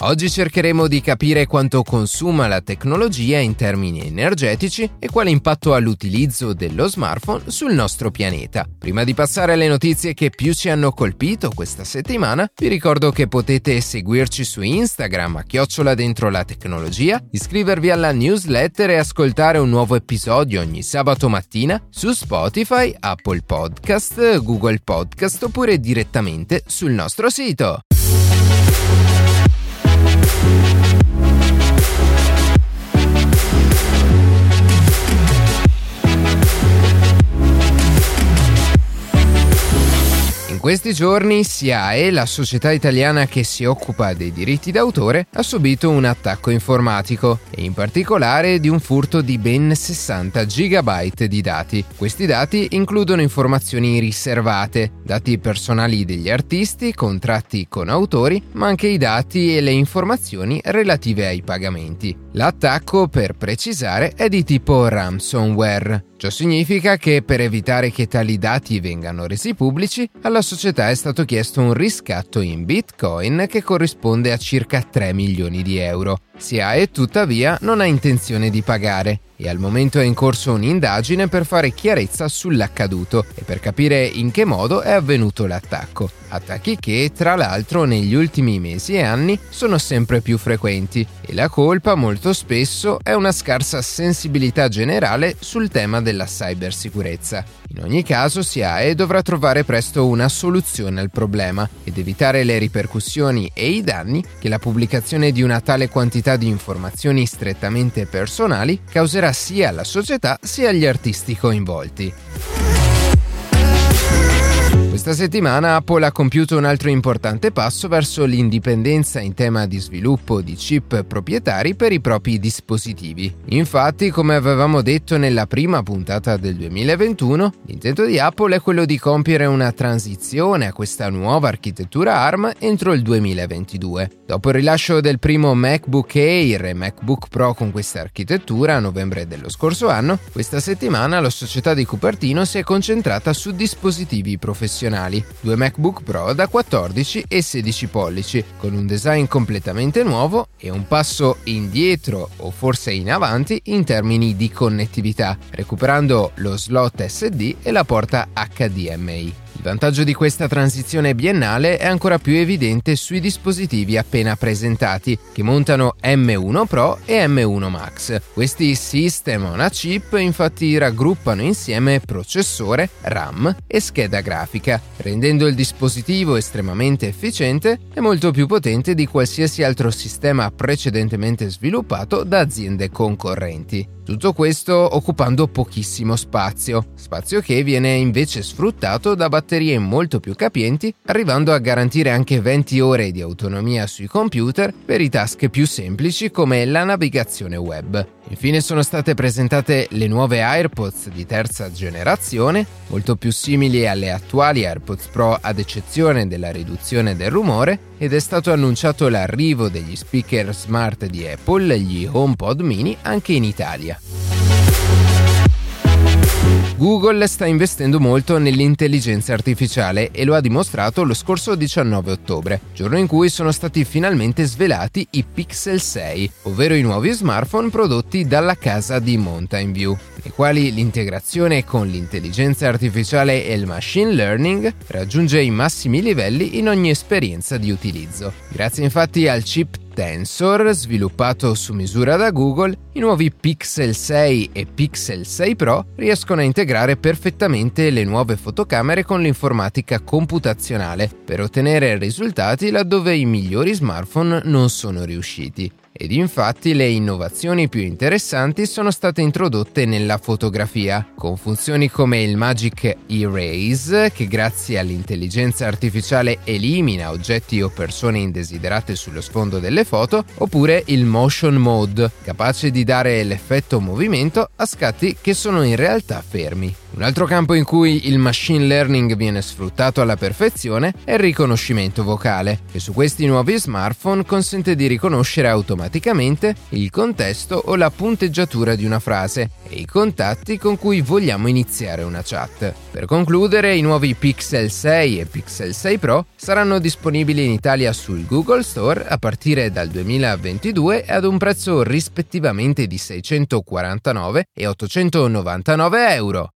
Oggi cercheremo di capire quanto consuma la tecnologia in termini energetici e quale impatto ha l'utilizzo dello smartphone sul nostro pianeta. Prima di passare alle notizie che più ci hanno colpito questa settimana, vi ricordo che potete seguirci su Instagram a @dentrotecnologia, iscrivervi alla newsletter e ascoltare un nuovo episodio ogni sabato mattina su Spotify, Apple Podcast, Google Podcast oppure direttamente sul nostro sito. In questi giorni SIAE, la società italiana che si occupa dei diritti d'autore, ha subito un attacco informatico e in particolare di un furto di ben 60 GB di dati. Questi dati includono informazioni riservate, dati personali degli artisti, contratti con autori, ma anche i dati e le informazioni relative ai pagamenti. L'attacco, per precisare, è di tipo ransomware. Ciò significa che per evitare che tali dati vengano resi pubblici, alla società è stato chiesto un riscatto in Bitcoin che corrisponde a circa 3 milioni di euro. SIAE tuttavia non ha intenzione di pagare e al momento è in corso un'indagine per fare chiarezza sull'accaduto e per capire in che modo è avvenuto l'attacco. Attacchi che, tra l'altro, negli ultimi mesi e anni sono sempre più frequenti e la colpa molto spesso è una scarsa sensibilità generale sul tema della cybersicurezza. In ogni caso, SIAE dovrà trovare presto una soluzione al problema ed evitare le ripercussioni e i danni che la pubblicazione di una tale quantità di informazioni strettamente personali causerà sia alla società sia agli artisti coinvolti. Questa settimana Apple ha compiuto un altro importante passo verso l'indipendenza in tema di sviluppo di chip proprietari per i propri dispositivi. Infatti, come avevamo detto nella prima puntata del 2021, l'intento di Apple è quello di compiere una transizione a questa nuova architettura ARM entro il 2022. Dopo il rilascio del primo MacBook Air e MacBook Pro con questa architettura a novembre dello scorso anno, questa settimana la società di Cupertino si è concentrata su dispositivi professionali. Due MacBook Pro da 14 e 16 pollici, con un design completamente nuovo e un passo indietro o forse in avanti in termini di connettività, recuperando lo slot SD e la porta HDMI. Il vantaggio di questa transizione biennale è ancora più evidente sui dispositivi appena presentati, che montano M1 Pro e M1 Max. Questi System on a Chip infatti raggruppano insieme processore, RAM e scheda grafica, rendendo il dispositivo estremamente efficiente e molto più potente di qualsiasi altro sistema precedentemente sviluppato da aziende concorrenti. Tutto questo occupando pochissimo spazio che viene invece sfruttato da batterie molto più capienti, arrivando a garantire anche 20 ore di autonomia sui computer per i task più semplici come la navigazione web. Infine sono state presentate le nuove AirPods di terza generazione, molto più simili alle attuali AirPods Pro ad eccezione della riduzione del rumore, ed è stato annunciato l'arrivo degli speaker smart di Apple, gli HomePod mini, anche in Italia. Google sta investendo molto nell'intelligenza artificiale e lo ha dimostrato lo scorso 19 ottobre, giorno in cui sono stati finalmente svelati i Pixel 6, ovvero i nuovi smartphone prodotti dalla casa di Mountain View, nei quali l'integrazione con l'intelligenza artificiale e il machine learning raggiunge i massimi livelli in ogni esperienza di utilizzo. Grazie infatti al chip Tensor, sviluppato su misura da Google, i nuovi Pixel 6 e Pixel 6 Pro riescono a integrare perfettamente le nuove fotocamere con l'informatica computazionale per ottenere risultati laddove i migliori smartphone non sono riusciti. ed infatti le innovazioni più interessanti sono state introdotte nella fotografia, con funzioni come il Magic Erase, che grazie all'intelligenza artificiale elimina oggetti o persone indesiderate sullo sfondo delle foto, oppure il Motion Mode, capace di dare l'effetto movimento a scatti che sono in realtà fermi. Un altro campo in cui il machine learning viene sfruttato alla perfezione è il riconoscimento vocale, che su questi nuovi smartphone consente di riconoscere automaticamente il contesto o la punteggiatura di una frase e i contatti con cui vogliamo iniziare una chat. Per concludere, i nuovi Pixel 6 e Pixel 6 Pro saranno disponibili in Italia sul Google Store a partire dal 2022 ad un prezzo rispettivamente di 649 e 899 euro.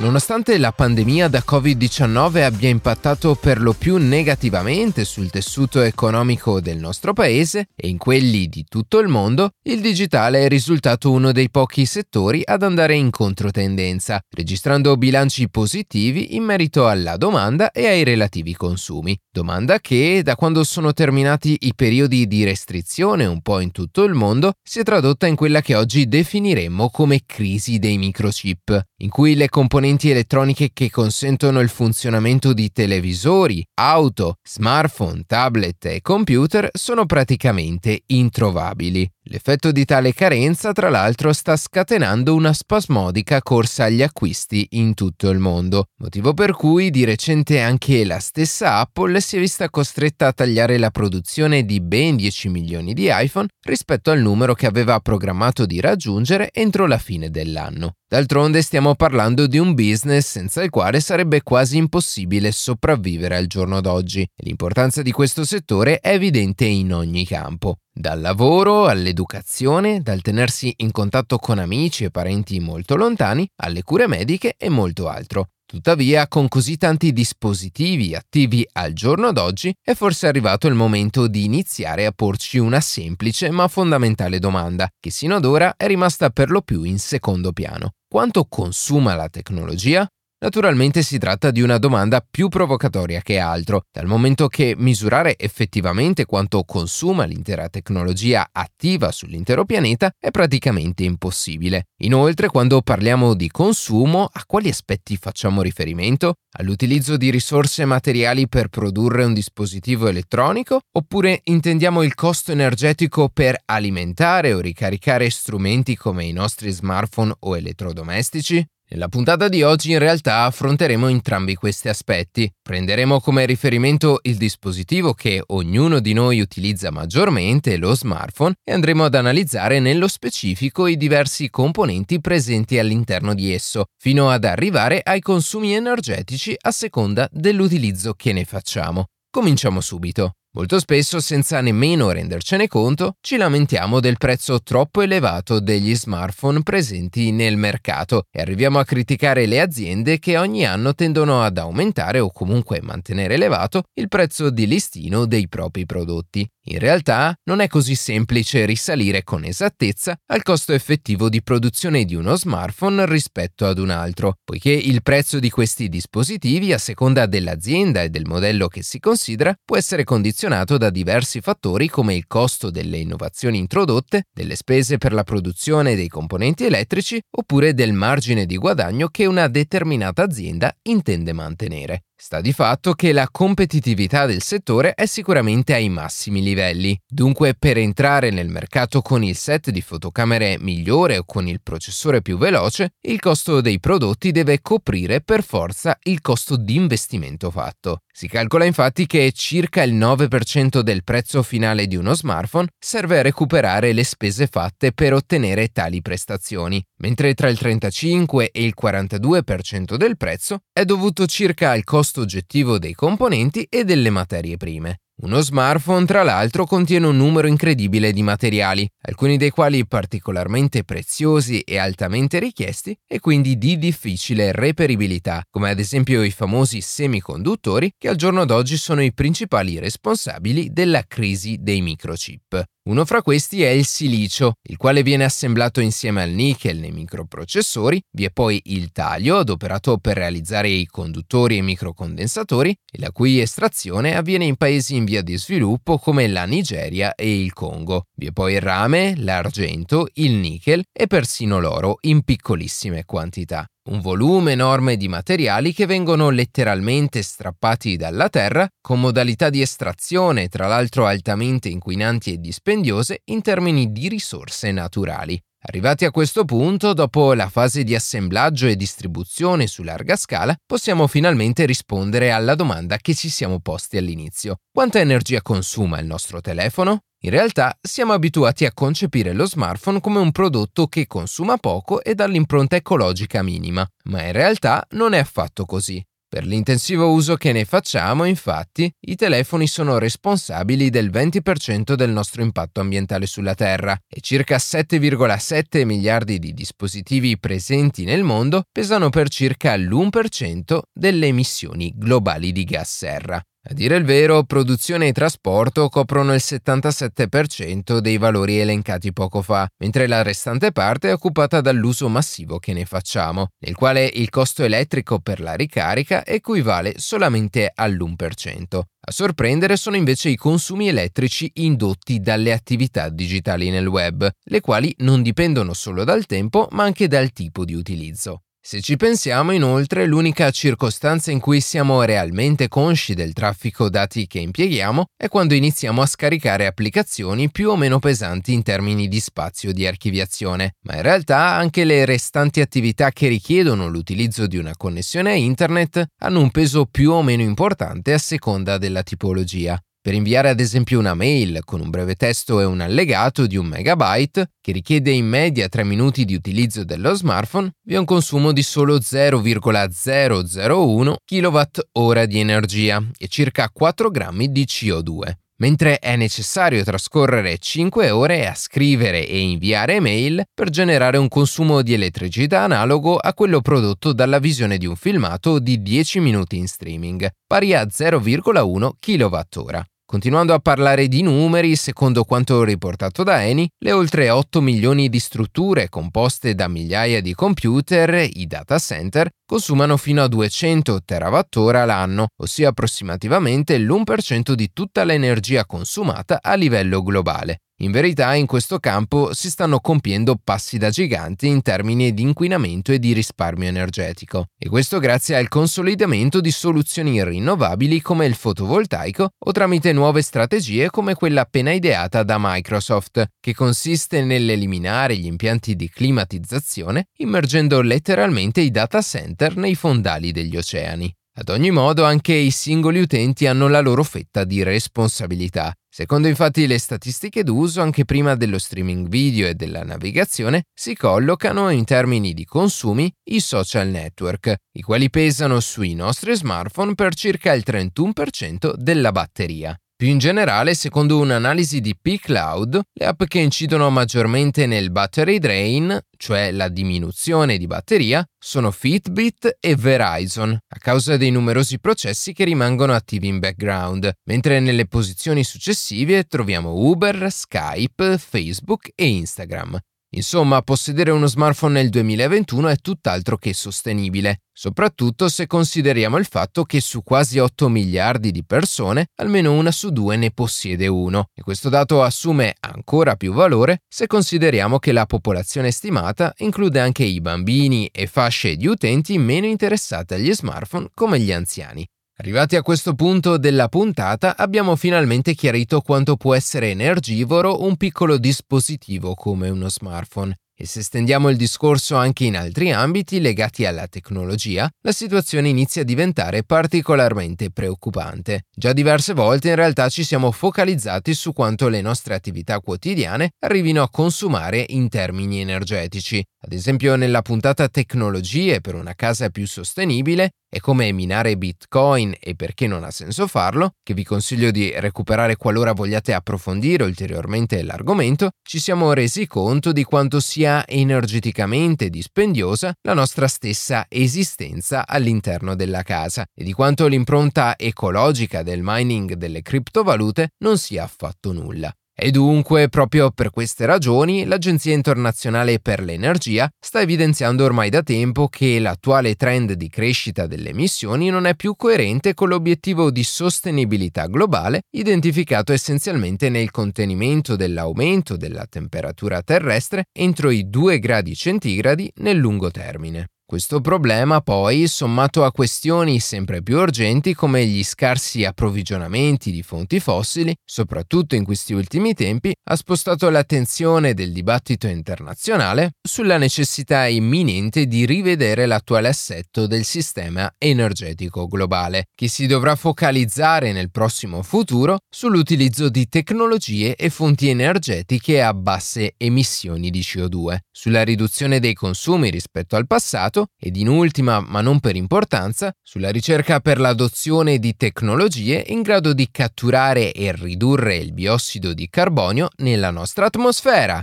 Nonostante la pandemia da Covid-19 abbia impattato per lo più negativamente sul tessuto economico del nostro paese e in quelli di tutto il mondo, il digitale è risultato uno dei pochi settori ad andare in controtendenza, registrando bilanci positivi in merito alla domanda e ai relativi consumi. Domanda che, da quando sono terminati i periodi di restrizione un po' in tutto il mondo, si è tradotta in quella che oggi definiremmo come crisi dei microchip, in cui le componenti elettroniche che consentono il funzionamento di televisori, auto, smartphone, tablet e computer sono praticamente introvabili. L'effetto di tale carenza, tra l'altro, sta scatenando una spasmodica corsa agli acquisti in tutto il mondo, motivo per cui di recente anche la stessa Apple si è vista costretta a tagliare la produzione di ben 10 milioni di iPhone rispetto al numero che aveva programmato di raggiungere entro la fine dell'anno. D'altronde stiamo parlando di un business senza il quale sarebbe quasi impossibile sopravvivere al giorno d'oggi. L'importanza di questo settore è evidente in ogni campo. Dal lavoro all'educazione, dal tenersi in contatto con amici e parenti molto lontani, alle cure mediche e molto altro. Tuttavia, con così tanti dispositivi attivi al giorno d'oggi, è forse arrivato il momento di iniziare a porci una semplice ma fondamentale domanda, che sino ad ora è rimasta per lo più in secondo piano. Quanto consuma la tecnologia? Naturalmente si tratta di una domanda più provocatoria che altro, dal momento che misurare effettivamente quanto consuma l'intera tecnologia attiva sull'intero pianeta è praticamente impossibile. Inoltre, quando parliamo di consumo, a quali aspetti facciamo riferimento? All'utilizzo di risorse materiali per produrre un dispositivo elettronico? Oppure intendiamo il costo energetico per alimentare o ricaricare strumenti come i nostri smartphone o elettrodomestici? Nella puntata di oggi in realtà affronteremo entrambi questi aspetti. Prenderemo come riferimento il dispositivo che ognuno di noi utilizza maggiormente, lo smartphone, e andremo ad analizzare nello specifico i diversi componenti presenti all'interno di esso, fino ad arrivare ai consumi energetici a seconda dell'utilizzo che ne facciamo. Cominciamo subito. Molto spesso, senza nemmeno rendercene conto, ci lamentiamo del prezzo troppo elevato degli smartphone presenti nel mercato e arriviamo a criticare le aziende che ogni anno tendono ad aumentare o comunque mantenere elevato il prezzo di listino dei propri prodotti. In realtà non è così semplice risalire con esattezza al costo effettivo di produzione di uno smartphone rispetto ad un altro, poiché il prezzo di questi dispositivi, a seconda dell'azienda e del modello che si considera, può essere condizionato da diversi fattori come il costo delle innovazioni introdotte, delle spese per la produzione dei componenti elettrici oppure del margine di guadagno che una determinata azienda intende mantenere. Sta di fatto che la competitività del settore è sicuramente ai massimi livelli, dunque per entrare nel mercato con il set di fotocamere migliore o con il processore più veloce, il costo dei prodotti deve coprire per forza il costo di investimento fatto. Si calcola infatti che circa il 9% del prezzo finale di uno smartphone serve a recuperare le spese fatte per ottenere tali prestazioni, mentre tra il 35 e il 42% del prezzo è dovuto circa al costo oggettivo dei componenti e delle materie prime. Uno smartphone, tra l'altro, contiene un numero incredibile di materiali, alcuni dei quali particolarmente preziosi e altamente richiesti e quindi di difficile reperibilità, come ad esempio i famosi semiconduttori che al giorno d'oggi sono i principali responsabili della crisi dei microchip. Uno fra questi è il silicio, il quale viene assemblato insieme al nichel nei microprocessori, vi è poi il talio adoperato per realizzare i conduttori e i microcondensatori e la cui estrazione avviene in paesi in via di sviluppo come la Nigeria e il Congo. Vi è poi il rame, l'argento, il nichel e persino l'oro in piccolissime quantità. Un volume enorme di materiali che vengono letteralmente strappati dalla terra con modalità di estrazione tra l'altro altamente inquinanti e dispendiose in termini di risorse naturali. Arrivati a questo punto, dopo la fase di assemblaggio e distribuzione su larga scala, possiamo finalmente rispondere alla domanda che ci siamo posti all'inizio. Quanta energia consuma il nostro telefono? In realtà siamo abituati a concepire lo smartphone come un prodotto che consuma poco e dall'impronta ecologica minima, ma in realtà non è affatto così. Per l'intensivo uso che ne facciamo, infatti, i telefoni sono responsabili del 20% del nostro impatto ambientale sulla Terra e circa 7,7 miliardi di dispositivi presenti nel mondo pesano per circa l'1% delle emissioni globali di gas serra. A dire il vero, produzione e trasporto coprono il 77% dei valori elencati poco fa, mentre la restante parte è occupata dall'uso massivo che ne facciamo, nel quale il costo elettrico per la ricarica equivale solamente all'1%. A sorprendere sono invece i consumi elettrici indotti dalle attività digitali nel web, le quali non dipendono solo dal tempo, ma anche dal tipo di utilizzo. Se ci pensiamo, inoltre, l'unica circostanza in cui siamo realmente consci del traffico dati che impieghiamo è quando iniziamo a scaricare applicazioni più o meno pesanti in termini di spazio di archiviazione, ma in realtà anche le restanti attività che richiedono l'utilizzo di una connessione a internet hanno un peso più o meno importante a seconda della tipologia. Per inviare ad esempio una mail con un breve testo e un allegato di 1 megabyte, che richiede in media 3 minuti di utilizzo dello smartphone, vi è un consumo di solo 0,001 kWh di energia e circa 4 grammi di CO2. Mentre è necessario trascorrere 5 ore a scrivere e inviare mail per generare un consumo di elettricità analogo a quello prodotto dalla visione di un filmato di 10 minuti in streaming, pari a 0,1 kWh. Continuando a parlare di numeri, secondo quanto riportato da Eni, le oltre 8 milioni di strutture composte da migliaia di computer, i data center, consumano fino a 200 TWh l'anno, ossia approssimativamente l'1% di tutta l'energia consumata a livello globale. In verità, in questo campo si stanno compiendo passi da giganti in termini di inquinamento e di risparmio energetico, e questo grazie al consolidamento di soluzioni rinnovabili come il fotovoltaico o tramite nuove strategie come quella appena ideata da Microsoft, che consiste nell'eliminare gli impianti di climatizzazione, immergendo letteralmente i data center nei fondali degli oceani. Ad ogni modo, anche i singoli utenti hanno la loro fetta di responsabilità. Secondo infatti le statistiche d'uso, anche prima dello streaming video e della navigazione, si collocano in termini di consumi i social network, i quali pesano sui nostri smartphone per circa il 31% della batteria. Più in generale, secondo un'analisi di pCloud, le app che incidono maggiormente nel battery drain, cioè la diminuzione di batteria, sono Fitbit e Verizon, a causa dei numerosi processi che rimangono attivi in background, mentre nelle posizioni successive troviamo Uber, Skype, Facebook e Instagram. Insomma, possedere uno smartphone nel 2021 è tutt'altro che sostenibile, soprattutto se consideriamo il fatto che su quasi 8 miliardi di persone almeno 1 su 2 ne possiede uno, e questo dato assume ancora più valore se consideriamo che la popolazione stimata include anche i bambini e fasce di utenti meno interessate agli smartphone come gli anziani. Arrivati a questo punto della puntata, abbiamo finalmente chiarito quanto può essere energivoro un piccolo dispositivo come uno smartphone. E se stendiamo il discorso anche in altri ambiti legati alla tecnologia, la situazione inizia a diventare particolarmente preoccupante. Già diverse volte in realtà ci siamo focalizzati su quanto le nostre attività quotidiane arrivino a consumare in termini energetici. Ad esempio nella puntata Tecnologie per una casa più sostenibile e come minare Bitcoin e perché non ha senso farlo, che vi consiglio di recuperare qualora vogliate approfondire ulteriormente l'argomento, ci siamo resi conto di quanto sia energeticamente dispendiosa la nostra stessa esistenza all'interno della casa e di quanto l'impronta ecologica del mining delle criptovalute non sia affatto nulla. E dunque, proprio per queste ragioni, l'Agenzia Internazionale per l'Energia sta evidenziando ormai da tempo che l'attuale trend di crescita delle emissioni non è più coerente con l'obiettivo di sostenibilità globale identificato essenzialmente nel contenimento dell'aumento della temperatura terrestre entro i 2 gradi centigradi nel lungo termine. Questo problema poi, sommato a questioni sempre più urgenti come gli scarsi approvvigionamenti di fonti fossili, soprattutto in questi ultimi tempi, ha spostato l'attenzione del dibattito internazionale sulla necessità imminente di rivedere l'attuale assetto del sistema energetico globale, che si dovrà focalizzare nel prossimo futuro sull'utilizzo di tecnologie e fonti energetiche a basse emissioni di CO2, sulla riduzione dei consumi rispetto al passato, ed in ultima, ma non per importanza, sulla ricerca per l'adozione di tecnologie in grado di catturare e ridurre il biossido di carbonio nella nostra atmosfera.